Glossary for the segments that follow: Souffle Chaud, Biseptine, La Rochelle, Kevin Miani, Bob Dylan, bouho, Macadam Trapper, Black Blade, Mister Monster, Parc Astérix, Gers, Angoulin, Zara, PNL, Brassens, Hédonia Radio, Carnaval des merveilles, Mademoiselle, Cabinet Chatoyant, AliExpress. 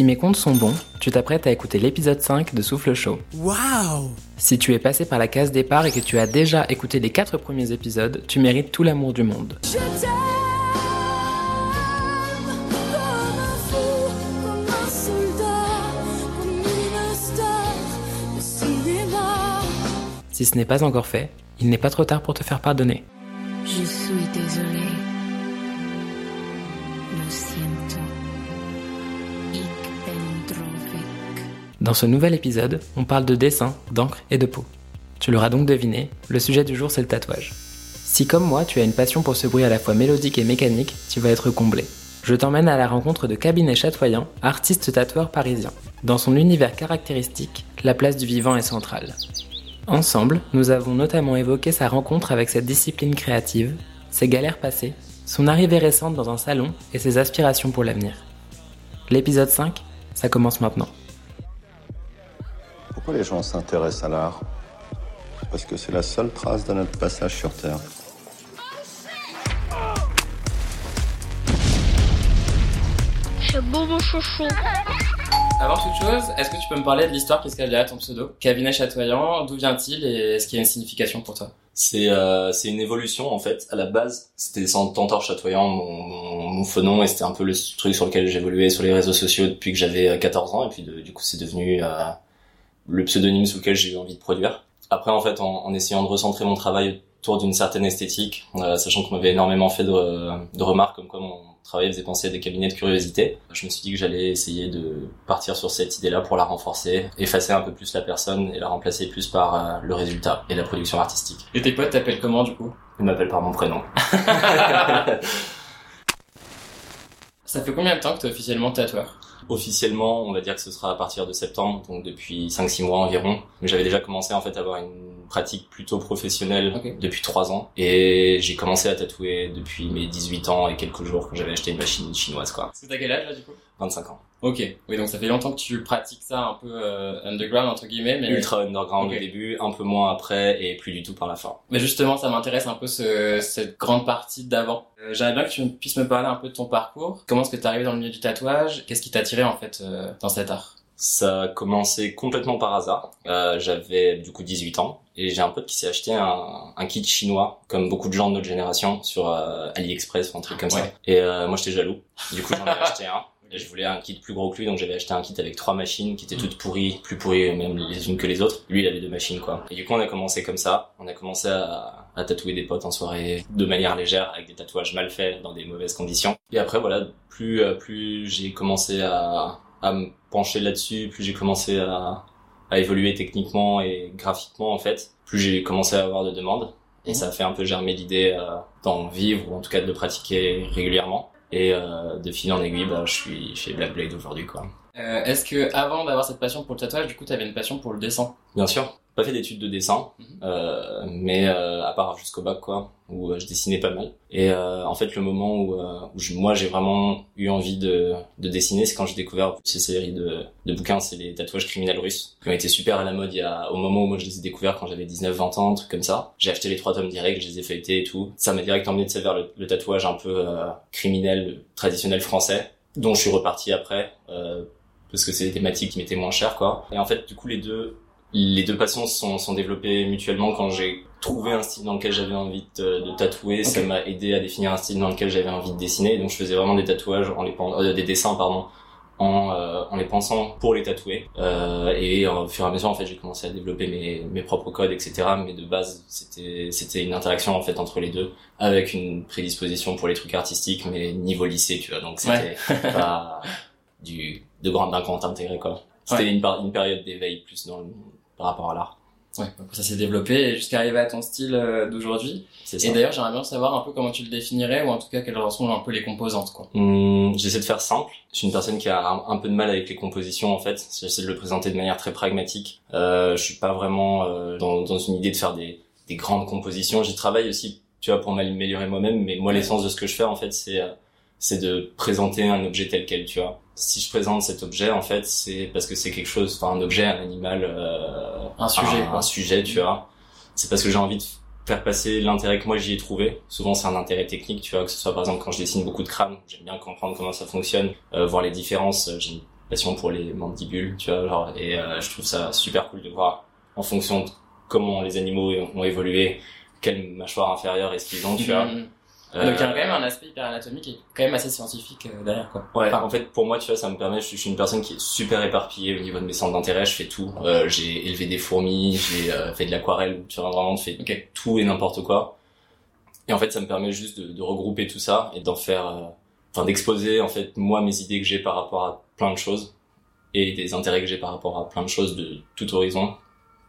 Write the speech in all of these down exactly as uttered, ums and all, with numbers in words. Si mes comptes sont bons, tu t'apprêtes à écouter l'épisode cinq de Souffle Chaud. Waouh! Si tu es passé par la case départ et que tu as déjà écouté les quatre premiers épisodes, tu mérites tout l'amour du monde. Je t'aime. Si ce n'est pas encore fait, il n'est pas trop tard pour te faire pardonner. Je suis désolé. Lo siento. Ich bin traurig. Dans ce nouvel épisode, on parle de dessin, d'encre et de peau. Tu l'auras donc deviné, le sujet du jour c'est le tatouage. Si comme moi, tu as une passion pour ce bruit à la fois mélodique et mécanique, tu vas être comblé. Je t'emmène à la rencontre de Cabinet Chatoyant, artiste tatoueur parisien. Dans son univers caractéristique, la place du vivant est centrale. Ensemble, nous avons notamment évoqué sa rencontre avec cette discipline créative, ses galères passées, son arrivée récente dans un salon et ses aspirations pour l'avenir. L'épisode cinq, ça commence maintenant. Pourquoi les gens s'intéressent à l'art ? Parce que c'est la seule trace de notre passage sur Terre. C'est beau mon chouchou. Avant toute chose, est-ce que tu peux me parler de l'histoire? Qu'est-ce qu'il y a derrière ton pseudo Cabinet Chatoyant, d'où vient-il et est-ce qu'il y a une signification pour toi? C'est euh, c'est une évolution en fait. À la base, c'était Tantor Chatoyant, mon, mon, mon faux nom, et c'était un peu le truc sur lequel j'évoluais sur les réseaux sociaux depuis que j'avais quatorze ans, et puis de, du coup c'est devenu euh, le pseudonyme sous lequel j'ai eu envie de produire. Après en fait, en, en essayant de recentrer mon travail autour d'une certaine esthétique, euh, sachant qu'on m'avait énormément fait de, de remarques comme quoi mon travail faisait penser à des cabinets de curiosité. Je me suis dit que j'allais essayer de partir sur cette idée-là pour la renforcer, effacer un peu plus la personne et la remplacer plus par euh, le résultat et la production artistique. Et tes potes t'appellent comment du coup? Ils m'appellent par mon prénom. Ça fait combien de temps que t'es officiellement tatoueur? Officiellement, on va dire que ce sera à partir de septembre, donc depuis cinq six mois environ. Mais j'avais déjà commencé en fait à avoir une pratique plutôt professionnelle okay. depuis trois ans. Et j'ai commencé à tatouer depuis mes dix-huit ans et quelques jours quand j'avais acheté une machine chinoise quoi. C'est à quel âge là du coup? vingt-cinq ans. Ok, oui donc ça fait longtemps que tu pratiques ça un peu euh, underground entre guillemets mais... Ultra underground okay. au début, un peu moins après et plus du tout par la fin. Mais justement ça m'intéresse un peu ce, cette grande partie d'avant. Euh, j'aimerais bien que tu puisses me parler un peu de ton parcours. Comment est-ce que t'es arrivé dans le milieu du tatouage? Qu'est-ce qui t'a attiré en fait euh, dans cet art? Ça a commencé complètement par hasard. Euh, j'avais du coup dix-huit ans et j'ai un pote qui s'est acheté un, un kit chinois, comme beaucoup de gens de notre génération, sur euh, AliExpress ou un truc comme ouais. ça. Et euh, moi j'étais jaloux, du coup j'en ai acheté un. Et je voulais un kit plus gros que lui, donc j'avais acheté un kit avec trois machines qui étaient toutes pourries, plus pourries même les unes que les autres. Lui, il avait deux machines, quoi. Et du coup, on a commencé comme ça. On a commencé à, à tatouer des potes en soirée de manière légère, avec des tatouages mal faits, dans des mauvaises conditions. Et après, voilà, plus plus j'ai commencé à, à me pencher là-dessus, plus j'ai commencé à, à évoluer techniquement et graphiquement, en fait, plus j'ai commencé à avoir de demandes. Et ça a fait un peu germer l'idée euh, d'en vivre, ou en tout cas de le pratiquer régulièrement. Et euh, de fil en aiguille, bah, je suis chez Black Blade aujourd'hui, quoi. Euh, est-ce que avant d'avoir cette passion pour le tatouage, du coup, t'avais une passion pour le dessin? Bien sûr. Pas fait d'études de dessin, mm-hmm. euh, mais euh, à part jusqu'au bac, quoi, où euh, je dessinais pas mal. Et euh, en fait, le moment où, euh, où je, moi, j'ai vraiment eu envie de, de dessiner, c'est quand j'ai découvert ces séries de, de bouquins, c'est les tatouages criminels russes, qui ont été super à la mode il y a, au moment où moi je les ai découverts, quand j'avais dix-neuf vingt ans, un truc comme ça. J'ai acheté les trois tomes directs, je les ai feuilletés et tout. Ça m'a direct emmené vers le, le tatouage un peu euh, criminel, traditionnel français, dont je suis reparti après, euh, parce que c'est des thématiques qui m'étaient moins chères, quoi. Et en fait, du coup, les deux... Les deux passions se sont, sont développées mutuellement. Quand j'ai trouvé un style dans lequel j'avais envie de, de tatouer, okay. ça m'a aidé à définir un style dans lequel j'avais envie de dessiner. Donc je faisais vraiment des tatouages, en les pen... euh, des dessins pardon, en, euh, en les pensant pour les tatouer. Euh, et euh, au fur et à mesure, en fait, j'ai commencé à développer mes, mes propres codes, et cetera. Mais de base, c'était, c'était une interaction en fait entre les deux, avec une prédisposition pour les trucs artistiques, mais niveau lycée, tu vois. Donc c'était ouais. pas du de grand d'un grand intérêt quoi. C'était ouais. une, par... une période d'éveil plus dans le par rapport à l'art. Ouais, ça s'est développé jusqu'à arriver à ton style d'aujourd'hui. C'est ça. Et d'ailleurs, j'aimerais bien savoir un peu comment tu le définirais, ou en tout cas, quelles en sont un peu les composantes, quoi. Mmh, j'essaie de faire simple. Je suis une personne qui a un, un peu de mal avec les compositions, en fait. J'essaie de le présenter de manière très pragmatique. Euh, je suis pas vraiment euh, dans, dans une idée de faire des, des grandes compositions. J'y travaille aussi, tu vois, pour m'améliorer moi-même, mais moi, l'essence de ce que je fais, en fait, c'est... Euh, c'est de présenter un objet tel quel, tu vois. Si je présente cet objet, en fait, c'est parce que c'est quelque chose, enfin, un objet, un animal, euh, un sujet, un, un sujet, tu vois. C'est parce que j'ai envie de faire passer l'intérêt que moi j'y ai trouvé. Souvent, c'est un intérêt technique, tu vois, que ce soit, par exemple, quand je dessine beaucoup de crânes, j'aime bien comprendre comment ça fonctionne, euh, voir les différences, j'ai une passion pour les mandibules, tu vois, genre, et euh, je trouve ça super cool de voir, en fonction de comment les animaux ont évolué, quelle mâchoire inférieure est-ce qu'ils ont, tu vois. Mmh. Euh, Donc il y a quand même un aspect hyper anatomique et quand même assez scientifique euh, derrière, quoi. Ouais, enfin, en fait, pour moi, tu vois, ça me permet, je, je suis une personne qui est super éparpillée au niveau de mes centres d'intérêt, je fais tout. Euh, j'ai élevé des fourmis, j'ai euh, fait de l'aquarelle, tu vois, vraiment, je fais okay. tout et n'importe quoi. Et en fait, ça me permet juste de, de regrouper tout ça et d'en faire... Euh, enfin, d'exposer, en fait, moi, mes idées que j'ai par rapport à plein de choses et des intérêts que j'ai par rapport à plein de choses de tout horizon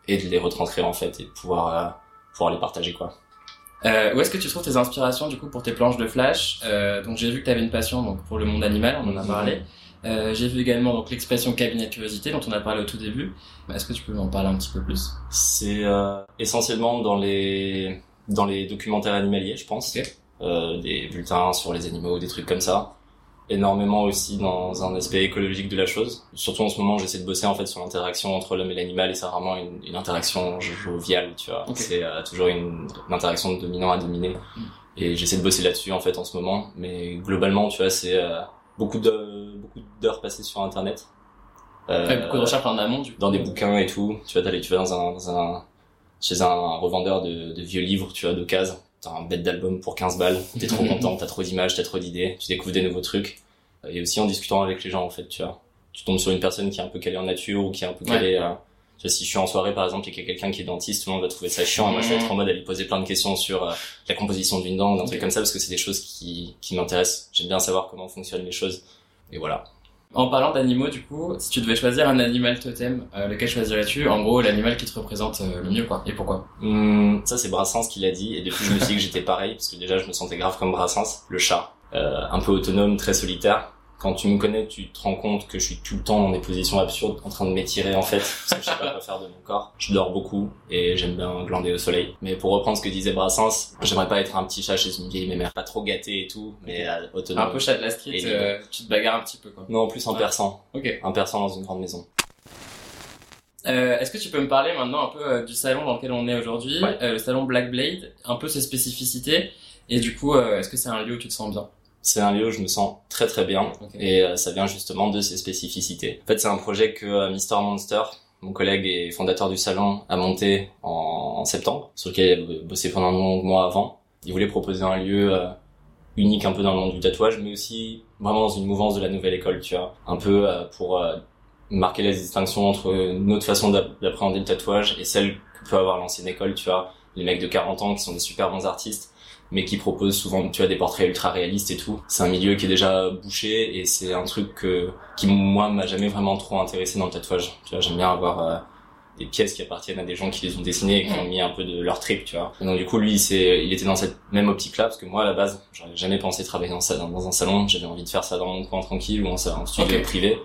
et de les retranscrire, en fait, et de pouvoir, euh, pouvoir les partager, quoi. Euh, où est-ce que tu trouves tes inspirations, du coup, pour tes planches de flash? Euh, donc, j'ai vu que tu avais une passion, donc, pour le monde animal, on en a parlé. Euh, j'ai vu également, donc, l'expression cabinet de curiosité, dont on a parlé au tout début. Est-ce que tu peux m'en parler un petit peu plus? C'est, euh, essentiellement dans les, dans les documentaires animaliers, je pense. Okay. Euh, des bulletins sur les animaux, des trucs comme ça. Énormément aussi dans un aspect écologique de la chose. Surtout en ce moment, j'essaie de bosser en fait sur l'interaction entre l'homme et l'animal, et c'est rarement une, une interaction joviale, tu vois. Okay. C'est euh, toujours une, une interaction de dominant à dominé. Mm. Et j'essaie de bosser là-dessus en fait en ce moment. Mais globalement, tu vois, c'est euh, beaucoup de beaucoup d'heures passées sur Internet. Euh, ouais, beaucoup de recherches en amont, du coup. Dans des bouquins et tout. Tu vois, t'allais, tu vas dans un, dans un chez un, un revendeur de, de vieux livres, tu vois, d'occasion. T'as un bête d'album pour quinze balles, t'es trop content, t'as trop d'images, t'as trop d'idées, tu découvres des nouveaux trucs. Et aussi en discutant avec les gens, en fait, tu vois. Tu tombes sur une personne qui est un peu calée en nature ou qui est un peu calée... Ouais. Euh, tu vois, si je suis en soirée, par exemple, et qu'il y a quelqu'un qui est dentiste, tout le monde va trouver ça chiant. Mmh. Moi, je vais être en mode à lui poser plein de questions sur euh, la composition d'une dent ou d'un truc comme ça, parce que c'est des choses qui, qui m'intéressent. J'aime bien savoir comment fonctionnent les choses. Et voilà. En parlant d'animaux, du coup, si tu devais choisir un animal totem, euh, lequel choisirais-tu? En gros, l'animal qui te représente euh, le mieux, quoi. Et pourquoi? Mmh, ça, c'est Brassens qui l'a dit. Et depuis, je me suis dit que j'étais pareil, parce que déjà, je me sentais grave comme Brassens. Le chat, euh, un peu autonome, très solitaire. Quand tu me connais, tu te rends compte que je suis tout le temps dans des positions absurdes, en train de m'étirer, en fait, parce que je sais pas quoi faire de mon corps. Je dors beaucoup et j'aime bien glander au soleil. Mais pour reprendre ce que disait Brassens, j'aimerais pas être un petit chat chez une vieille mémère, pas trop gâté et tout, mais euh, autonome. Un peu chat de la street, euh, tu te bagarres un petit peu, quoi. Non, en plus un ouais. persan. Ok. Un persan dans une grande maison. Euh, est-ce que tu peux me parler maintenant un peu euh, du salon dans lequel on est aujourd'hui, ouais. euh, le salon Black Blade, un peu ses spécificités, et du coup, euh, est-ce que c'est un lieu où tu te sens bien? C'est un lieu où je me sens très très bien, okay. et euh, ça vient justement de ses spécificités. En fait, c'est un projet que euh, Mister Monster, mon collègue et fondateur du salon, a monté en, en septembre, sur lequel il a bossé pendant un long mois avant. Il voulait proposer un lieu euh, unique un peu dans le monde du tatouage, mais aussi vraiment dans une mouvance de la nouvelle école, tu vois. Un peu euh, pour euh, marquer la distinction entre notre façon d'appréhender le tatouage et celle que peut avoir l'ancienne école, tu vois. Les mecs de quarante ans qui sont des super bons artistes, mais qui propose souvent, tu vois, des portraits ultra réalistes et tout. C'est un milieu qui est déjà bouché et c'est un truc que, qui, moi, m'a jamais vraiment trop intéressé dans le tatouage. Tu vois, j'aime bien avoir euh, des pièces qui appartiennent à des gens qui les ont dessinées et qui ont mis un peu de leur trip, tu vois. Et donc, du coup, lui, c'est, il était dans cette même optique-là, parce que moi, à la base, j'aurais jamais pensé travailler dans ça, dans, dans un salon. J'avais envie de faire ça dans mon coin tranquille ou en, en studio okay. privé.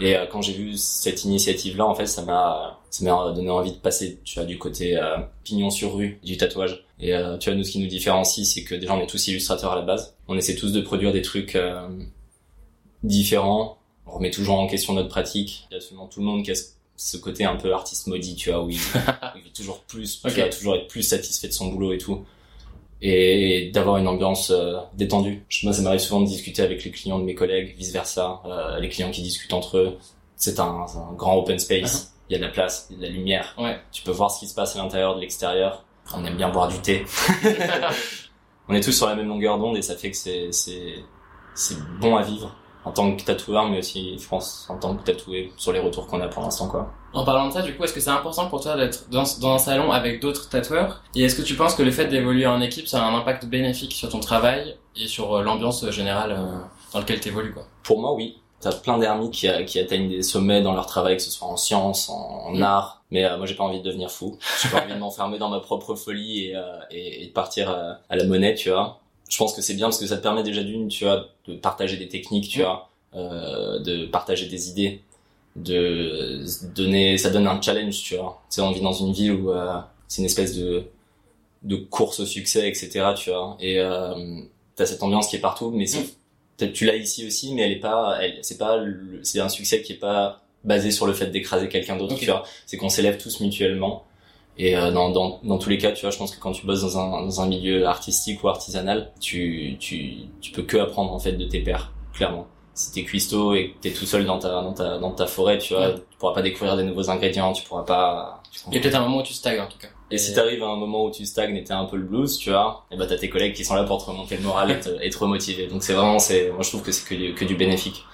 Et euh, quand j'ai vu cette initiative-là, en fait, ça m'a, ça m'a donné envie de passer, tu vois, du côté euh, pignon sur rue du tatouage. Et euh, tu vois, nous, ce qui nous différencie, c'est que déjà, on est tous illustrateurs à la base. On essaie tous de produire des trucs euh, différents. On remet toujours en question notre pratique. Il y a absolument tout le monde qui a ce, ce côté un peu artiste maudit, tu vois, où il, il veut toujours plus, tu okay. vois, toujours être plus satisfait de son boulot et tout. Et d'avoir une ambiance euh, détendue. Moi, ça m'arrive souvent de discuter avec les clients de mes collègues, vice versa, euh, les clients qui discutent entre eux. C'est un, un grand open space, il uh-huh. y a de la place, il y a de la lumière. Ouais. Tu peux voir ce qui se passe à l'intérieur, de l'extérieur. On aime bien boire du thé. On est tous sur la même longueur d'onde et ça fait que c'est c'est c'est bon à vivre en tant que tatoueur, mais aussi, je pense, en tant que tatoué, sur les retours qu'on a pour l'instant, quoi. En parlant de ça, du coup, est-ce que c'est important pour toi d'être dans, dans un salon avec d'autres tatoueurs? Et est-ce que tu penses que le fait d'évoluer en équipe, ça a un impact bénéfique sur ton travail et sur l'ambiance générale dans laquelle t'évolues, quoi? Pour moi, oui. T'as plein d'ermites qui, qui atteignent des sommets dans leur travail, que ce soit en science, en, en mmh. art. Mais euh, moi, j'ai pas envie de devenir fou. J'ai pas envie de m'enfermer dans ma propre folie et, euh, et, et de partir euh, à la monnaie, tu vois. Je pense que c'est bien parce que ça te permet déjà d'une, tu vois, de partager des techniques, tu mmh. vois, euh, de partager des idées, de donner, ça donne un challenge, tu vois. Tu sais, on vit dans une ville où euh, c'est une espèce de de course au succès, et cetera, tu vois. Et euh, t'as cette ambiance qui est partout, mais c'est, peut-être tu l'as ici aussi, mais elle est pas, elle, c'est pas, le, c'est un succès qui est pas basé sur le fait d'écraser quelqu'un d'autre, okay. tu vois. C'est qu'on s'élève tous mutuellement. Et euh, dans, dans, dans tous les cas, tu vois, je pense que quand tu bosses dans un, dans un milieu artistique ou artisanal, tu, tu, tu peux que apprendre en fait de tes pairs, clairement. si t'es cuistot et que t'es tout seul dans ta dans ta dans ta forêt, tu vois, ouais. tu pourras pas découvrir des nouveaux ingrédients, tu pourras pas. Il y a peut-être un moment où tu stagnes en tout cas. Et, et si t'arrives à un moment où tu stagnes et t'es un peu le blues, tu vois, et bah t'as tes collègues qui sont là pour te remonter le moral et te, et te remotiver. Donc c'est vraiment, c'est, moi je trouve que c'est que du, que du bénéfique.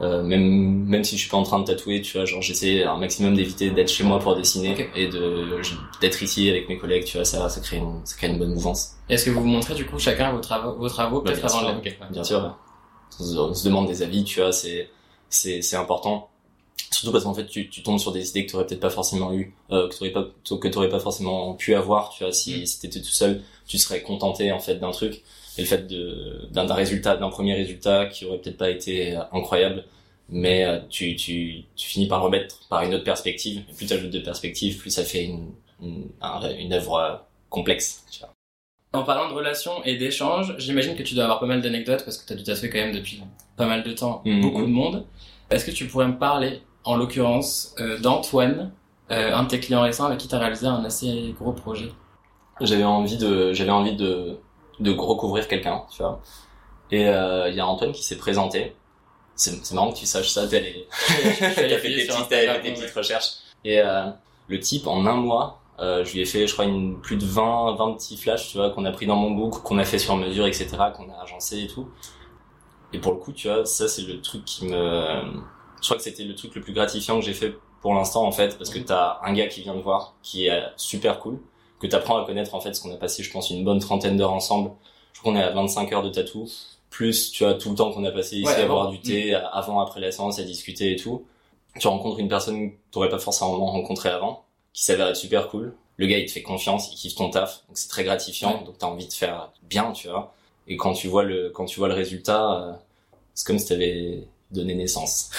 Euh, même même si je suis pas en train de tatouer, tu vois, genre j'essaie un maximum d'éviter d'être chez moi pour dessiner okay. et de d'être ici avec mes collègues, tu vois, ça ça crée une, ça crée une bonne mouvance. Et est-ce que vous vous montrez du coup chacun vos travaux vos travaux bah, peut-être avant sûr, la okay, ouais. Bien sûr. Ouais. On se demande des avis, tu vois, c'est, c'est, c'est important. Surtout parce qu'en fait, tu, tu tombes sur des idées que t'aurais peut-être pas forcément eu, euh, que t'aurais pas, que t'aurais pas forcément pu avoir, tu vois, si, mm. si t'étais tout seul, tu serais contenté, en fait, d'un truc. Et le fait de, d'un, d'un résultat, d'un premier résultat qui aurait peut-être pas été incroyable, mais euh, tu, tu, tu finis par le remettre par une autre perspective. Et plus t'ajoutes de perspectives, plus ça fait une, une, un, une œuvre euh, complexe, tu vois. En parlant de relations et d'échanges, j'imagine que tu dois avoir pas mal d'anecdotes parce que tu as dû tatouer quand même depuis pas mal de temps, mmh. beaucoup de monde. Est-ce que tu pourrais me parler, en l'occurrence, euh, d'Antoine, euh, un de tes clients récents avec qui tu as réalisé un assez gros projet ? J'avais envie de, j'avais envie de, de recouvrir quelqu'un, tu vois. Et il euh, y a Antoine qui s'est présenté. C'est, c'est marrant que tu saches ça, t'as les... t'as fait tes petites, t'as tes petites recherches. Et euh, le type, en un mois... Euh, je lui ai fait, je crois, une, plus de vingt, vingt petits flashs, tu vois, qu'on a pris dans mon book, qu'on a fait sur mesure, et cetera, qu'on a agencé et tout. Et pour le coup, tu vois, ça, c'est le truc qui me... Je crois que c'était le truc le plus gratifiant que j'ai fait pour l'instant, en fait, parce que t'as un gars qui vient te voir, qui est super cool, que t'apprends à connaître, en fait, ce qu'on a passé, je pense, une bonne trentaine d'heures ensemble. Je crois qu'on est à vingt-cinq heures de tatou, plus, tu vois, tout le temps qu'on a passé ici ouais, à boire du thé, mmh. avant, après la séance, à discuter et tout. Tu rencontres une personne que t'aurais pas forcément rencontrée avant, qui s'avère être super cool. Le gars, il te fait confiance, il kiffe ton taf, donc c'est très gratifiant, donc t'as envie de faire bien, tu vois. Et quand tu vois le, quand tu vois le résultat, euh, c'est comme si t'avais donné naissance.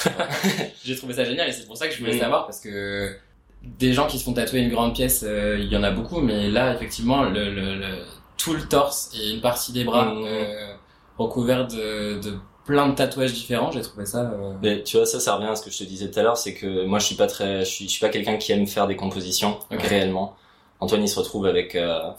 J'ai trouvé ça génial et c'est pour ça que je voulais mmh. savoir, parce que des gens qui se font tatouer une grande pièce, il euh, y en a beaucoup, mais là, effectivement, le, le, le, tout le torse et une partie des bras mmh. euh, recouverts de... de plein de tatouages différents, j'ai trouvé ça... Euh... Mais tu vois, ça, ça revient à ce que je te disais tout à l'heure, c'est que moi, je suis pas très... Je suis, je suis pas quelqu'un qui aime faire des compositions, okay. réellement. Antoine, il se retrouve avec euh,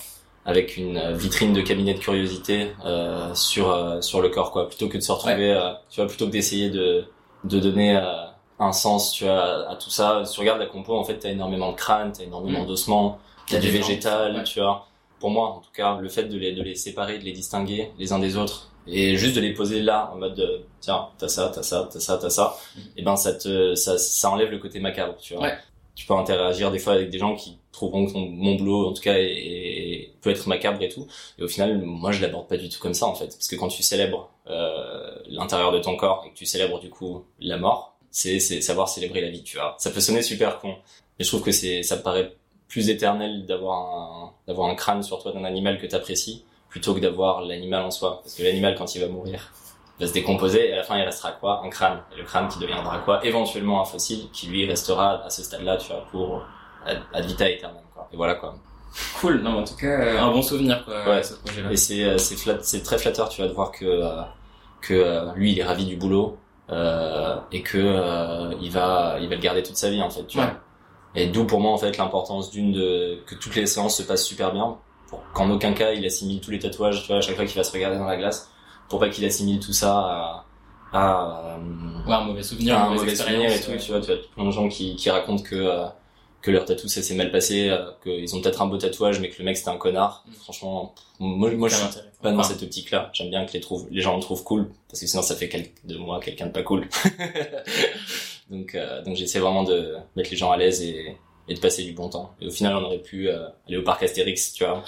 avec une vitrine de cabinet de curiosité euh, sur euh, sur le corps, quoi. Plutôt que de se retrouver... Ouais. Euh, tu vois, plutôt que d'essayer de de donner euh, un sens, tu vois, à, à tout ça. Si tu regardes la compo, en fait, t'as énormément de crâne, t'as énormément mmh. d'ossements, t'as du végétal, ouais. tu vois. Pour moi, en tout cas, le fait de les de les séparer, de les distinguer les uns des autres... Et juste de les poser là, en mode, de, tiens, t'as ça, t'as ça, t'as ça, t'as ça, mmh. et ben, ça te, ça, ça enlève le côté macabre, tu vois. Ouais. Tu peux interagir des fois avec des gens qui trouveront que ton, mon boulot, en tout cas, est, est, peut être macabre et tout. Et au final, moi, je l'aborde pas du tout comme ça, en fait. Parce que quand tu célèbres, euh, l'intérieur de ton corps et que tu célèbres, du coup, la mort, c'est, c'est savoir célébrer la vie, tu vois. Ça peut sonner super con. Mais je trouve que c'est, ça me paraît plus éternel d'avoir un, d'avoir un crâne sur toi d'un animal que t'apprécies, plutôt que d'avoir l'animal en soi. Parce que l'animal, quand il va mourir, il va se décomposer et à la fin, il restera quoi ? Un crâne. Et le crâne qui deviendra quoi ? Éventuellement un fossile qui, lui, restera à ce stade-là, tu vois, pour ad vita aeternam, quoi. Et voilà, quoi. Cool. Non, mais en tout cas, euh, un bon souvenir, quoi, ouais. ce projet-là. Et c'est, euh, c'est, flat, c'est très flatteur, tu vois, de voir que, euh, que euh, lui, il est ravi du boulot euh, et que euh, il, va, il va le garder toute sa vie, en fait, tu ouais. vois. Et d'où, pour moi, en fait, l'importance d'une de... que toutes les séances se passent super bien, pour qu'en aucun cas il assimile tous les tatouages, tu vois, à chaque fois qu'il va se regarder dans la glace, pour pas qu'il assimile tout ça à, à ouais, un mauvais souvenir, un mauvais souvenir et tout, ouais. tu vois, tu as plein de gens qui, qui racontent que, euh, que leur tatou, ça s'est mal passé, euh, qu'ils ont peut-être un beau tatouage, mais que le mec c'était un connard. Mmh. Franchement, moi, moi je suis pas dans cette optique-là. J'aime bien que les trouvent, les gens le trouvent cool, parce que sinon ça fait quel- de moi quelqu'un de pas cool. donc, euh, donc j'essaie vraiment de mettre les gens à l'aise et, et de passer du bon temps. Et au final, on aurait pu euh, aller au parc Astérix, tu vois.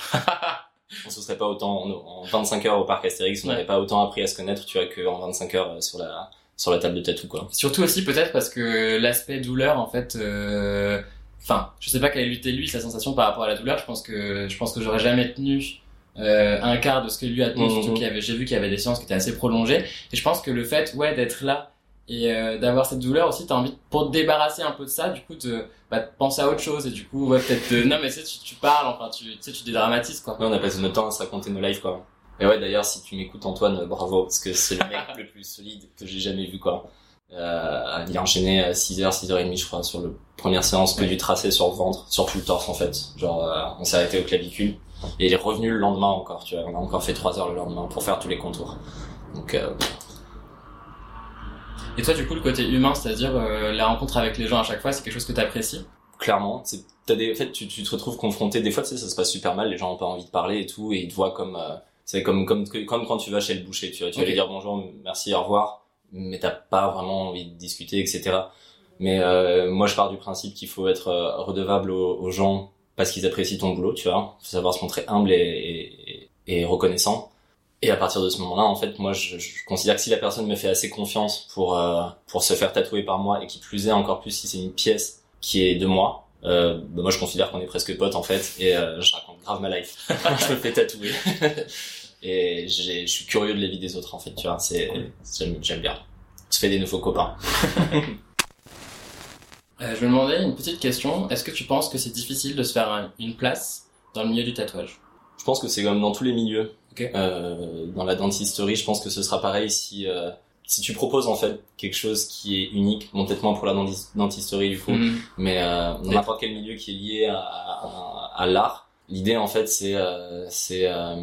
on se serait pas autant, en, en vingt-cinq heures au parc Astérix, on n'aurait ouais. pas autant appris à se connaître, tu vois, qu'en vingt-cinq heures sur la, sur la table de tatou, quoi. Surtout aussi, peut-être, parce que l'aspect douleur, en fait, euh, enfin, je sais pas quelle était lui, sa sensation par rapport à la douleur. Je pense que, je pense que j'aurais jamais tenu, euh, un quart de ce que lui a tenu, mmh, surtout mmh. qu'il y avait, j'ai vu qu'il y avait des séances qui étaient assez prolongées. Et je pense que le fait, ouais, d'être là, et euh, d'avoir cette douleur aussi, t'as envie, pour te débarrasser un peu de ça, du coup, de, bah, de penser à autre chose, et du coup, ouais, peut-être, de, non, mais tu sais, tu, tu parles, enfin, tu, tu sais, tu dédramatises, quoi. Ouais, on a passé notre temps à se raconter nos lives, quoi. Et ouais, d'ailleurs, si tu m'écoutes, Antoine, bravo, parce que c'est le mec le plus solide que j'ai jamais vu, quoi. Euh, il a enchaîné à six heures, six heures trente, je crois, sur le première séance, que ouais. du tracé sur le ventre, sur tout le torse, en fait. Genre, euh, on s'est arrêté au clavicule, et il est revenu le lendemain encore, tu vois. On a encore fait trois heures le lendemain pour faire tous les contours. Donc, euh, Et toi, du coup, le côté humain, c'est-à-dire euh, la rencontre avec les gens à chaque fois, c'est quelque chose que t'apprécies? Clairement, c'est, t'as des, en fait, tu, tu te retrouves confronté, des fois, tu sais, ça se passe super mal, les gens ont pas envie de parler et tout, et ils te voient comme, euh, c'est comme, comme, comme quand tu vas chez le boucher, tu, tu okay. vas lui dire bonjour, merci, au revoir, mais t'as pas vraiment envie de discuter, et cetera. Mais, euh, moi, je pars du principe qu'il faut être euh, redevable aux, aux gens parce qu'ils apprécient ton boulot, tu vois. Faut savoir se montrer humble et, et, et reconnaissant. Et à partir de ce moment-là, en fait, moi, je, je considère que si la personne me fait assez confiance pour euh, pour se faire tatouer par moi, et qui plus est encore plus si c'est une pièce qui est de moi, euh, bah moi, je considère qu'on est presque potes, en fait, et euh, je raconte grave ma life. Je me fais tatouer. Et j'ai, je suis curieux de la vie des autres, en fait, tu vois. C'est, j'aime, j'aime bien. On se fait des nouveaux copains. euh, je me demandais une petite question. Est-ce que tu penses que c'est difficile de se faire un, une place dans le milieu du tatouage? Je pense que c'est comme dans tous les milieux. Okay. Euh, dans la dentisterie, je pense que ce sera pareil si, euh, si tu proposes, en fait, quelque chose qui est unique. Bon, peut-être moins pour la dentisterie, du coup, mmh. mais, euh, dans n'importe quel milieu qui est lié à, à, à l'art, l'idée, en fait, c'est, euh, c'est, euh,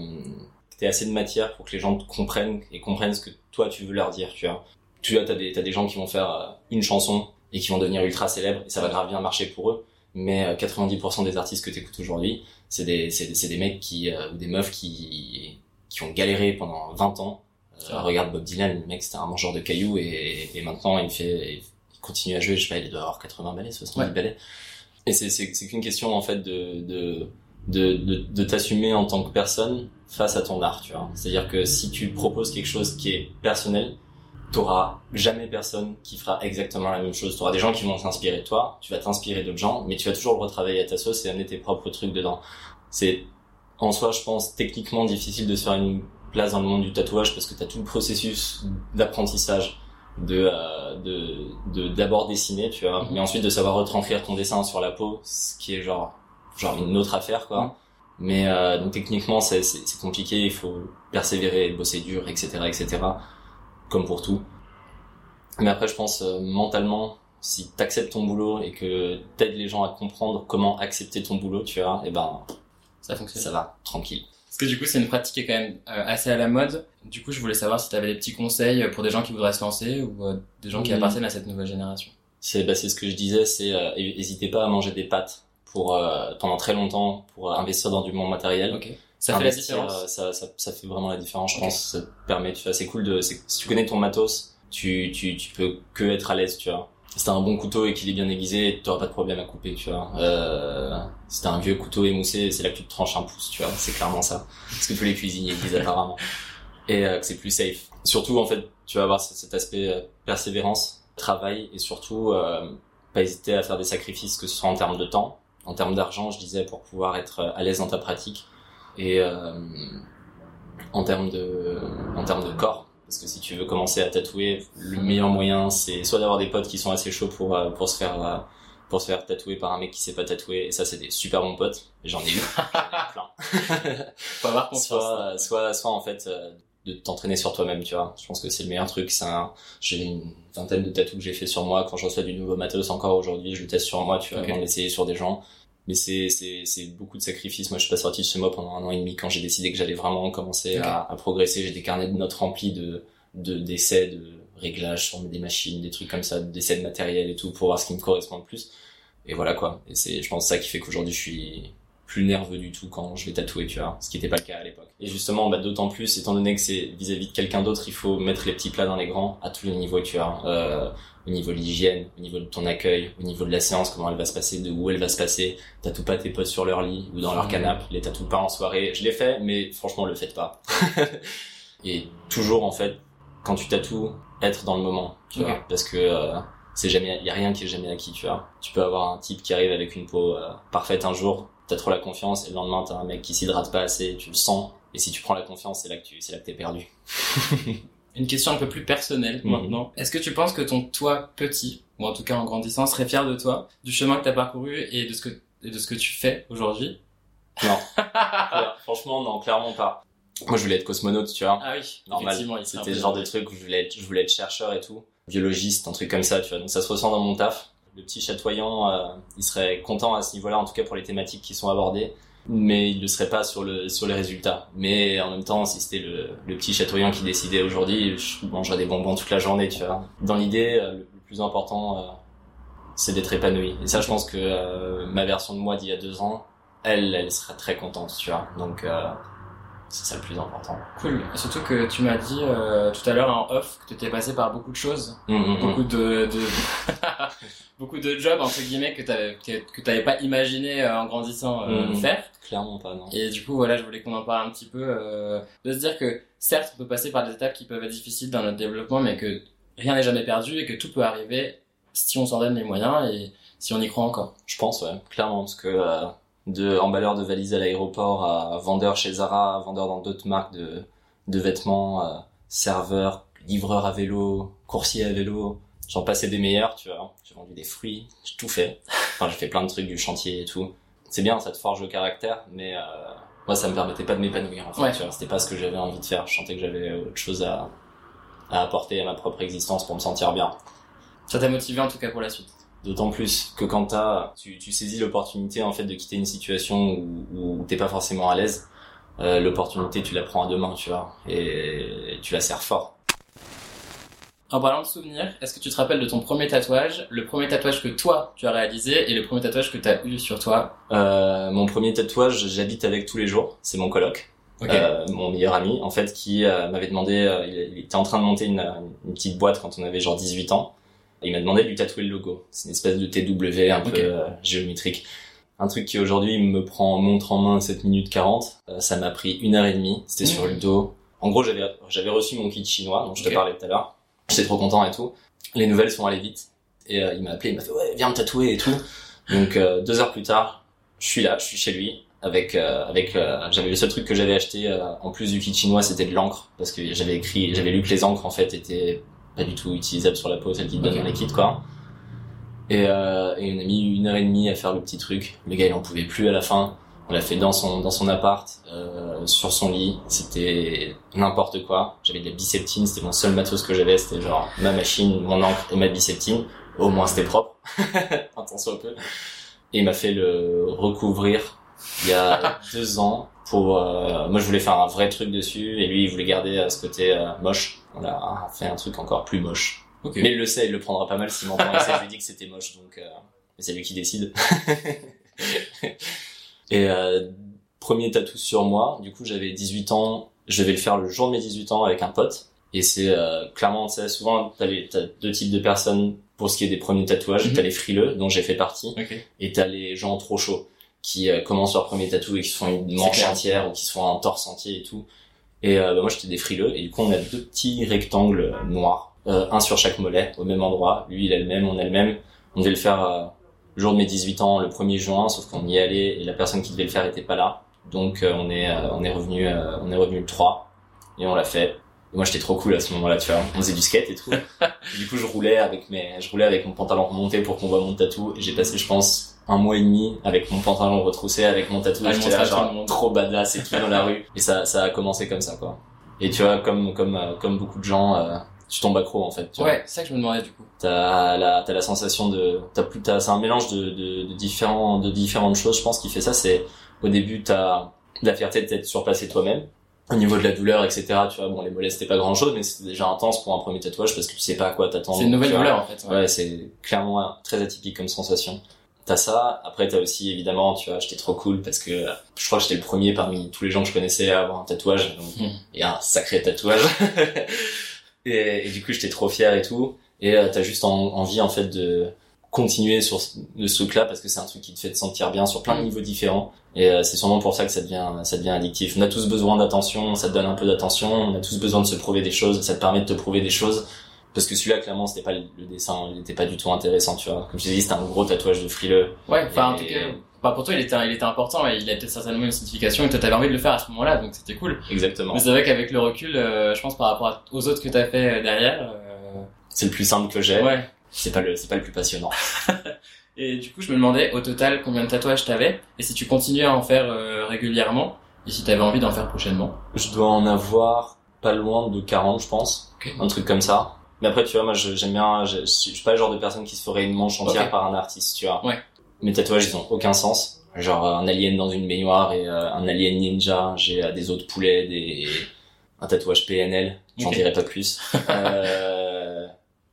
que t'aies assez de matière pour que les gens te comprennent et comprennent ce que toi, tu veux leur dire, tu vois. Tu vois, t'as des, t'as des gens qui vont faire euh, une chanson et qui vont devenir ultra célèbres et ça va grave bien marcher pour eux. Mais euh, quatre-vingt-dix pour cent des artistes que t'écoutes aujourd'hui, c'est des, c'est, c'est des mecs qui, euh, ou des meufs qui, qui ont galéré pendant vingt ans. Euh, regarde Bob Dylan, le mec, c'était un mangeur de cailloux et, et maintenant il fait, il continue à jouer, je sais pas, il doit avoir quatre-vingts ballets, soixante-dix ouais. ballets. Et c'est, c'est, c'est qu'une question, en fait, de, de, de, de, de t'assumer en tant que personne face à ton art, tu vois. C'est-à-dire que si tu proposes quelque chose qui est personnel, t'auras jamais personne qui fera exactement la même chose. T'auras des gens qui vont s'inspirer de toi, tu vas t'inspirer d'autres gens, mais tu vas toujours le retravailler à ta sauce et amener tes propres trucs dedans. C'est, en soi, je pense, techniquement difficile de se faire une place dans le monde du tatouage parce que t'as tout le processus d'apprentissage de, euh, de, de, d'abord dessiner, tu vois, mm-hmm. mais ensuite de savoir retranscrire ton dessin sur la peau, ce qui est genre, genre une autre affaire, quoi. Mm-hmm. Mais, euh, donc techniquement, c'est, c'est, c'est compliqué, il faut persévérer, bosser dur, et cetera, et cetera. Comme pour tout. Mais après, je pense, euh, mentalement, si t'acceptes ton boulot et que t'aides les gens à comprendre comment accepter ton boulot, tu vois, et ben, ça fonctionne. Ça va, tranquille. Parce que du coup, c'est une pratique qui est quand même euh, assez à la mode. Du coup, je voulais savoir si t'avais des petits conseils pour des gens qui voudraient se lancer ou euh, des gens qui mmh. appartiennent à cette nouvelle génération. C'est, bah, c'est ce que je disais, c'est, euh, hésitez pas à manger des pâtes pour, euh, pendant très longtemps pour euh, investir dans du bon matériel. Ok. Ça Investir, fait la différence. Ça, ça, ça fait vraiment la différence, je okay. pense. Ça te permet, tu vois, c'est cool de, c'est, si tu connais ton matos, tu, tu, tu peux que être à l'aise, tu vois. Si t'as un bon couteau et qu'il est bien aiguisé, t'auras pas de problème à couper, tu vois. Euh, si t'as un vieux couteau émoussé, c'est là que tu te tranches un pouce, tu vois. C'est clairement ça. Parce que tous les cuisiniers disent apparemment. Et euh, que c'est plus safe. Surtout, en fait, tu vas avoir cet aspect euh, persévérance, travail, et surtout, euh, pas hésiter à faire des sacrifices, que ce soit en termes de temps, en termes d'argent, je disais, pour pouvoir être à l'aise dans ta pratique. Et euh, en termes de en termes de corps, parce que si tu veux commencer à tatouer, le meilleur moyen c'est soit d'avoir des potes qui sont assez chauds pour pour se faire pour se faire tatouer par un mec qui sait pas tatouer, et ça c'est des super bons potes, j'en ai eu, j'en ai plein. Faut avoir confiance. Soit soit soit en fait de t'entraîner sur toi-même, tu vois. Je pense que c'est le meilleur truc. C'est un, j'ai une vingtaine de tatous que j'ai fait sur moi. Quand je reçois du nouveau matos encore aujourd'hui, je le teste sur moi, tu vois, okay. avant de l'essayer sur des gens. Mais c'est, c'est, c'est beaucoup de sacrifices. Moi, je suis pas sorti de chez moi pendant un an et demi quand j'ai décidé que j'allais vraiment commencer okay. à, à progresser. J'ai des carnets de notes remplis de, de, d'essais, de réglages sur des machines, des trucs comme ça, d'essais de matériel et tout pour voir ce qui me correspond le plus. Et voilà, quoi. Et c'est, je pense, ça qui fait qu'aujourd'hui, je suis plus nerveux du tout quand je vais tatouer, tu vois. Ce qui n'était pas le cas à l'époque. Et justement, bah, d'autant plus, étant donné que c'est vis-à-vis de quelqu'un d'autre, il faut mettre les petits plats dans les grands à tous les niveaux, tu vois. Euh, au niveau de l'hygiène, au niveau de ton accueil, au niveau de la séance, comment elle va se passer, de où elle va se passer. Tatoues pas tes potes sur leur lit ou dans leur canapé, les tatoues pas en soirée. Je l'ai fait, mais franchement, le faites pas. Et toujours, en fait, quand tu tatoues, être dans le moment, tu okay. vois, parce que euh, c'est jamais, y a rien qui est jamais acquis, tu vois. Tu peux avoir un type qui arrive avec une peau euh, parfaite un jour, t'as trop la confiance, et le lendemain, t'as un mec qui s'hydrate pas assez, tu le sens, et si tu prends la confiance, c'est là que tu, c'est là que t'es perdu. Une question un peu plus personnelle mmh. maintenant. Est-ce que tu penses que ton toi petit, ou en tout cas en grandissant, serait fier de toi, du chemin que t'as parcouru et de ce que, et de ce que tu fais aujourd'hui? Non. Ouais, franchement, non, clairement pas. Moi, je voulais être cosmonaute, tu vois. Ah oui, normal. Effectivement, il c'était ce genre de truc où je voulais être, je voulais être chercheur et tout, biologiste, un truc comme ça, tu vois. Donc ça se ressent dans mon taf. Le petit chatoyant, euh, il serait content à ce niveau-là, en tout cas pour les thématiques qui sont abordées. mais il ne serait pas sur le sur les résultats. Mais en même temps, si c'était le le petit chatoyant qui décidait aujourd'hui, je mangerais des bonbons toute la journée, tu vois. Dans l'idée, le plus important, euh, c'est d'être épanoui. Et ça, je pense que euh, ma version de moi d'il y a deux ans, elle, elle serait très contente, tu vois. Donc euh, c'est ça le plus important. Cool. Et surtout que tu m'as dit euh, tout à l'heure en off que tu étais passé par beaucoup de choses, mmh, beaucoup mmh. de, de... beaucoup de jobs entre guillemets que t'avais que, que t'avais pas imaginé euh, en grandissant euh, mmh, faire. Clairement pas, non. Et du coup voilà, je voulais qu'on en parle un petit peu, euh, de se dire que certes on peut passer par des étapes qui peuvent être difficiles dans notre développement, mais que rien n'est jamais perdu et que tout peut arriver si on s'en donne les moyens et si on y croit encore. Je pense, ouais, clairement, parce que euh... de emballeur de valises à l'aéroport, à vendeur chez Zara, à vendeur dans d'autres marques de, de vêtements, euh, serveur, livreur à vélo, coursier à vélo. J'en passais des meilleurs, tu vois. J'ai vendu des fruits, j'ai tout fait. Enfin, j'ai fait plein de trucs du chantier et tout. C'est bien, ça te forge le caractère, mais euh, moi, ça me permettait pas de m'épanouir, en fait, ouais. Tu vois. C'était pas ce que j'avais envie de faire. Je sentais que j'avais autre chose à, à apporter à ma propre existence pour me sentir bien. Ça t'a motivé, en tout cas, pour la suite? D'autant plus que quand t'as, tu, tu saisis l'opportunité en fait de quitter une situation où, où t'es pas forcément à l'aise, euh, l'opportunité tu la prends à deux mains, tu vois, et, et tu la serres fort. En parlant de souvenirs, est-ce que tu te rappelles de ton premier tatouage, le premier tatouage que toi tu as réalisé et le premier tatouage que t'as eu sur toi? Euh, mon premier tatouage, j'habite avec tous les jours, c'est mon coloc. Okay. Euh, mon meilleur ami en fait qui euh, m'avait demandé, euh, il, il était en train de monter une, une petite boîte quand on avait genre dix-huit ans. Il m'a demandé de lui tatouer le logo. C'est une espèce de T W un okay. peu euh, géométrique. Un truc qui aujourd'hui me prend montre en main sept minutes quarante. Euh, ça m'a pris une heure et demie. C'était mmh. sur le dos. En gros, j'avais, j'avais reçu mon kit chinois, dont je okay. te parlais tout à l'heure. J'étais trop content et tout. Les nouvelles sont allées vite. Et euh, il m'a appelé, il m'a fait « Ouais, viens me tatouer et tout. » Donc euh, deux heures plus tard, je suis là, je suis chez lui. Avec, euh, avec, euh, j'avais le seul truc que j'avais acheté euh, en plus du kit chinois, c'était de l'encre. Parce que j'avais écrit, j'avais lu que les encres en fait étaient pas du tout utilisable sur la peau, celle qui te donne dans les kits, quoi. Et, euh, et on a mis une heure et demie à faire le petit truc. Le gars, il en pouvait plus à la fin. On l'a fait dans son, dans son appart, euh, sur son lit. C'était n'importe quoi. J'avais de la biseptine. C'était mon seul matos que j'avais. C'était genre ma machine, mon encre et ma biseptine. Au moins, c'était propre. Attention un peu. Et il m'a fait le recouvrir il y a deux ans pour, euh, moi, je voulais faire un vrai truc dessus et lui, il voulait garder euh, ce côté euh, moche. On a fait un truc encore plus moche. Okay. Mais il le sait, il le prendra pas mal s'il m'entend. Et ça, je lui dis que c'était moche, donc euh, c'est lui qui décide. Et euh, premier tatou sur moi, du coup j'avais dix-huit ans, je devais le faire le jour de mes dix-huit ans avec un pote. Et c'est euh, clairement, tu sais, souvent t'as, les, t'as deux types de personnes pour ce qui est des premiers tatouages. Mm-hmm. T'as les frileux, dont j'ai fait partie, okay. et t'as les gens trop chauds, qui euh, commencent leur premier tatou et qui se font une manche entière ou qui se font un torse entier et tout. Et euh, bah moi j'étais des frileux et du coup on a deux petits rectangles noirs, euh, un sur chaque mollet au même endroit, lui il a le même, on a le même. On devait le faire euh, le jour de mes dix-huit ans, le premier juin, sauf qu'on y est allé et la personne qui devait le faire était pas là. Donc euh, on est euh, on est revenu euh, on est revenu le trois et on l'a fait. Et moi j'étais trop cool à ce moment-là, tu vois, on faisait du skate et tout. Et du coup je roulais avec mes je roulais avec mon pantalon remonté pour qu'on voit mon tatou et j'ai passé je pense un mois et demi avec mon pantalon retroussé, avec mon tatouage, j'étais là genre trop badass et tout dans la rue. Et ça, ça a commencé comme ça, quoi. Et tu vois, comme, comme, comme beaucoup de gens, euh, tu tombes accro, en fait. Tu ouais, vois. C'est ça que je me demandais, du coup. T'as la, t'as la sensation de, t'as plus, t'as, c'est un mélange de, de, de différents, de différentes choses, je pense, qui fait ça. C'est, au début, t'as la fierté de t'être surpassé toi-même. Au niveau de la douleur, et cetera, tu vois, bon, les mollets, c'était pas grand chose, mais c'était déjà intense pour un premier tatouage parce que tu sais pas à quoi t'attendre. C'est une nouvelle douleur, en fait. Ouais, ouais, c'est clairement très atypique comme sensation. T'as ça, après t'as aussi évidemment, tu vois, j'étais trop cool parce que je crois que j'étais le premier parmi tous les gens que je connaissais à avoir un tatouage, donc mmh. et un sacré tatouage. et, et du coup j'étais trop fier et tout, et euh, t'as juste en, envie en fait de continuer sur de ce truc-là parce que c'est un truc qui te fait te sentir bien sur plein de niveaux différents, et euh, c'est sûrement pour ça que ça devient ça devient addictif. On a tous besoin d'attention, ça te donne un peu d'attention, on a tous besoin de se prouver des choses, ça te permet de te prouver des choses. Parce que celui-là, clairement, c'était pas le dessin, il était pas du tout intéressant, tu vois. Comme je te dis, c'était un gros tatouage de frileux. Ouais, enfin, et... en tout cas, bah, pour toi, il était, il était important et il a peut-être certainement une signification et toi, t'avais envie de le faire à ce moment-là, donc c'était cool. Exactement. Mais c'est vrai qu'avec le recul, euh, je pense par rapport aux autres que t'as fait derrière, euh... c'est le plus simple que j'ai. Ouais. C'est pas le, c'est pas le plus passionnant. Et du coup, je me demandais, au total, combien de tatouages t'avais et si tu continuais à en faire euh, régulièrement et si t'avais envie d'en faire prochainement. Je dois en avoir pas loin de quarante, je pense. Okay. Un truc comme ça. Mais après, tu vois, moi, je, j'aime bien, je, je suis pas le genre de personne qui se ferait une manche entière okay. par un artiste, tu vois. Ouais. Mes tatouages, ils ont aucun sens. Genre un alien dans une baignoire et euh, un alien ninja, j'ai euh, des os de poulet, des... un tatouage P N L, j'en okay. dirai pas plus. euh,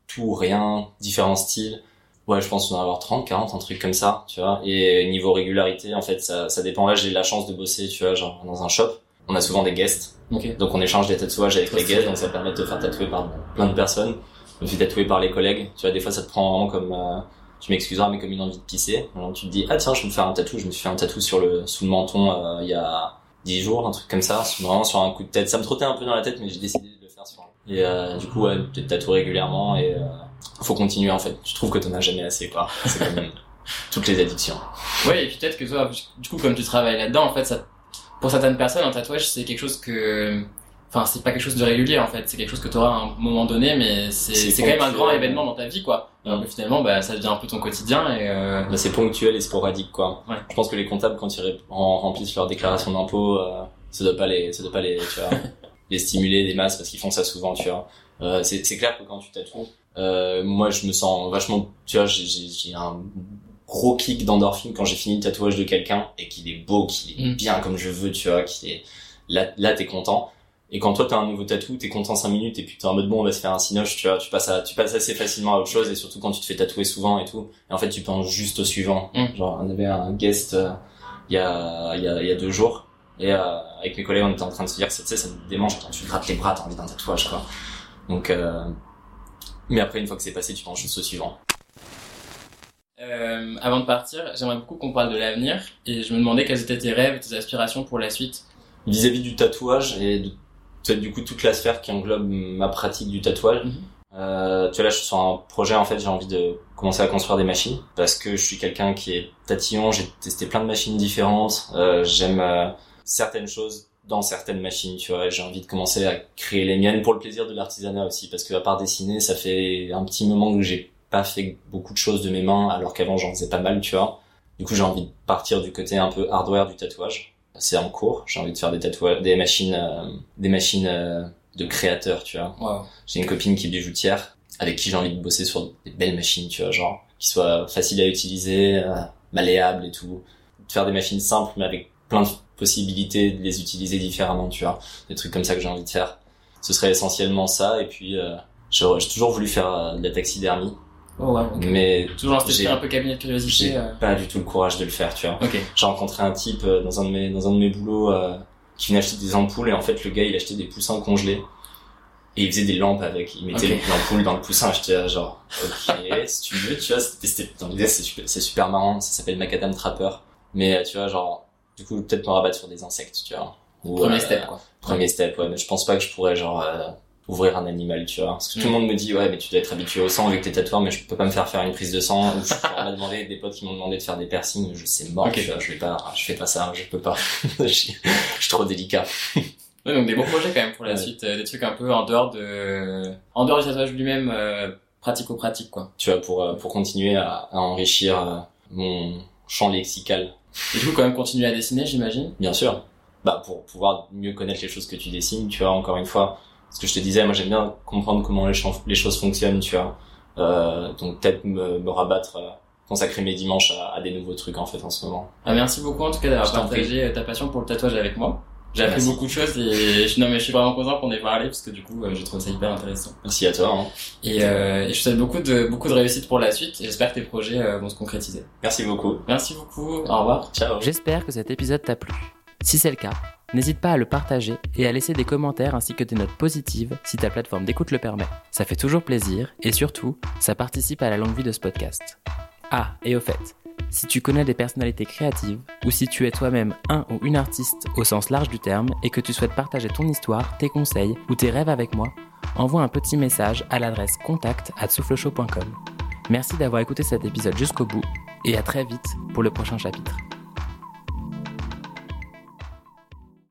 tout ou rien, différents styles. Ouais, je pense qu'on va avoir trente, quarante, un truc comme ça, tu vois. Et niveau régularité, en fait, ça, ça dépend. Là, j'ai la chance de bosser, tu vois, genre dans un shop. On a souvent des guests, okay. donc on échange des tatouages avec les guests, donc ça permet de te faire tatouer par plein de personnes. Je me suis tatoué par les collègues, tu vois, des fois ça te prend vraiment comme... Euh, tu m'excuseras, mais comme une envie de pisser. Alors tu te dis, ah tiens, je vais me faire un tatou. Je me suis fait un tatou sur le, sous le menton euh, il y a dix jours, un truc comme ça, vraiment sur un coup de tête. Ça me trottait un peu dans la tête, mais j'ai décidé de le faire sur un. Et euh, du coup, ouais, tu te tatoues régulièrement et... Euh, faut continuer en fait. Je trouve que t'en as jamais assez, quoi. C'est comme toutes les addictions. Oui, et puis peut-être que toi, du coup, comme tu travailles là-dedans, en fait, ça, pour certaines personnes, un tatouage, c'est quelque chose que, enfin, c'est pas quelque chose de régulier, en fait. C'est quelque chose que t'auras à un moment donné, mais c'est, c'est, c'est quand même un grand événement dans ta vie, quoi. Alors que finalement, bah, ça devient un peu ton quotidien et euh... bah, c'est ponctuel et sporadique, quoi. Ouais. Je pense que les comptables, quand ils remplissent leur déclaration d'impôt, euh, ça doit pas les, ça doit pas les, tu vois, les stimuler des masses parce qu'ils font ça souvent, tu vois. Euh, c'est, c'est clair que quand tu tatoues, Euh, moi, je me sens vachement, tu vois, j'ai, j'ai un gros kick d'endorphine quand j'ai fini le tatouage de quelqu'un et qu'il est beau, qu'il est bien comme je veux, tu vois, qu'il est, là, là, t'es content. Et quand toi, t'as un nouveau tatou, t'es content cinq minutes et puis t'es en mode bon, on va se faire un cinoche, tu vois, tu passes à, tu passes assez facilement à autre chose et surtout quand tu te fais tatouer souvent et tout. Et en fait, tu penses juste au suivant. Mm. Genre, on avait un guest, euh, il y a, il y a, il y a deux jours. Et, euh, avec mes collègues, on était en train de se dire, tu sais, ça me démange quand tu grattes les bras, t'as envie d'un tatouage, quoi. Donc, euh, mais après, une fois que c'est passé, tu penses juste au suivant. Euh, avant de partir, j'aimerais beaucoup qu'on parle de l'avenir. Et je me demandais quels étaient tes rêves et tes aspirations pour la suite. Vis-à-vis du tatouage et de, peut-être du coup toute la sphère qui englobe ma pratique du tatouage. Mm-hmm. Euh, tu vois, là, je suis sur un projet, en fait, j'ai envie de commencer à construire des machines. Parce que je suis quelqu'un qui est tatillon, j'ai testé plein de machines différentes. Euh, j'aime euh, certaines choses dans certaines machines, tu vois, j'ai envie de commencer à créer les miennes pour le plaisir de l'artisanat aussi, parce que à part dessiner, ça fait un petit moment que j'ai pas fait beaucoup de choses de mes mains, alors qu'avant j'en faisais pas mal, tu vois. Du coup, j'ai envie de partir du côté un peu hardware du tatouage. C'est en cours. J'ai envie de faire des tatouages, des machines, euh, des machines euh, de créateurs, tu vois. Wow. J'ai une copine qui est bijoutière, avec qui j'ai envie de bosser sur des belles machines, tu vois, genre qui soient faciles à utiliser, euh, malléables et tout. De faire des machines simples, mais avec plein de possibilités de les utiliser différemment, tu vois, des trucs comme ça que j'ai envie de faire. Ce serait essentiellement ça. Et puis euh, j'ai, j'ai toujours voulu faire euh, de la taxidermie. Oh ouais, okay. Mais toujours c'était un peu cabinet de curiosité. J'ai euh... pas du tout le courage de le faire, tu vois. Okay. J'ai rencontré un type euh, dans un de mes dans un de mes boulots euh, qui venait acheter des ampoules et en fait le gars il achetait des poussins congelés et il faisait des lampes avec. Il mettait okay. l'ampoule dans le poussin. J'étais genre ok si tu veux, tu vois, c'était, c'était dans l'idée, c'est super, c'est super marrant. Ça s'appelle Macadam Trapper. Mais euh, tu vois genre du coup, peut-être me rabattre sur des insectes, tu vois. Ou, premier euh, step, quoi. Premier step, ouais. Mais je pense pas que je pourrais, genre, euh, ouvrir un animal, tu vois. Parce que mmh. tout le monde me dit, ouais, mais tu dois être habitué au sang avec tes tatouages, mais je peux pas me faire faire une prise de sang. Ou je on m'a demandé, des potes qui m'ont demandé de faire des piercings, je sais mort, okay. tu vois. Je vais pas, je fais pas ça, je peux pas. je, je suis trop délicat. Ouais, donc des bons projets, quand même, pour la ouais. suite. Des trucs un peu en dehors de, en dehors du tatouage lui-même, euh, pratico-pratique, quoi. Tu vois, pour, euh, pour continuer à, à enrichir, euh, mon champ lexical. Et du coup, quand même continuer à dessiner, j'imagine. Bien sûr. Bah, pour pouvoir mieux connaître les choses que tu dessines, tu vois, encore une fois. Ce que je te disais, moi, j'aime bien comprendre comment les, ch- les choses fonctionnent, tu vois. Euh, donc peut-être me, me rabattre, euh, consacrer mes dimanches à, à des nouveaux trucs, en fait, en ce moment. Ah, merci beaucoup, en tout cas, d'avoir je partagé ta passion pour le tatouage avec moi. J'ai appris merci. beaucoup de choses et je, non, mais je suis vraiment content qu'on ait parlé parce que du coup, euh, j'ai trouvé ça hyper intéressant. Merci à toi, hein. Et, euh, et je te souhaite beaucoup de, beaucoup de réussite pour la suite et j'espère que tes projets euh, vont se concrétiser. Merci beaucoup. Merci beaucoup. Au revoir. Ciao. J'espère que cet épisode t'a plu. Si c'est le cas, n'hésite pas à le partager et à laisser des commentaires ainsi que des notes positives si ta plateforme d'écoute le permet. Ça fait toujours plaisir et surtout, ça participe à la longue vie de ce podcast. Ah, et au fait, si tu connais des personnalités créatives ou si tu es toi-même un ou une artiste au sens large du terme et que tu souhaites partager ton histoire, tes conseils ou tes rêves avec moi, envoie un petit message à l'adresse contact arobase souffle chaud point com. Merci d'avoir écouté cet épisode jusqu'au bout et à très vite pour le prochain chapitre.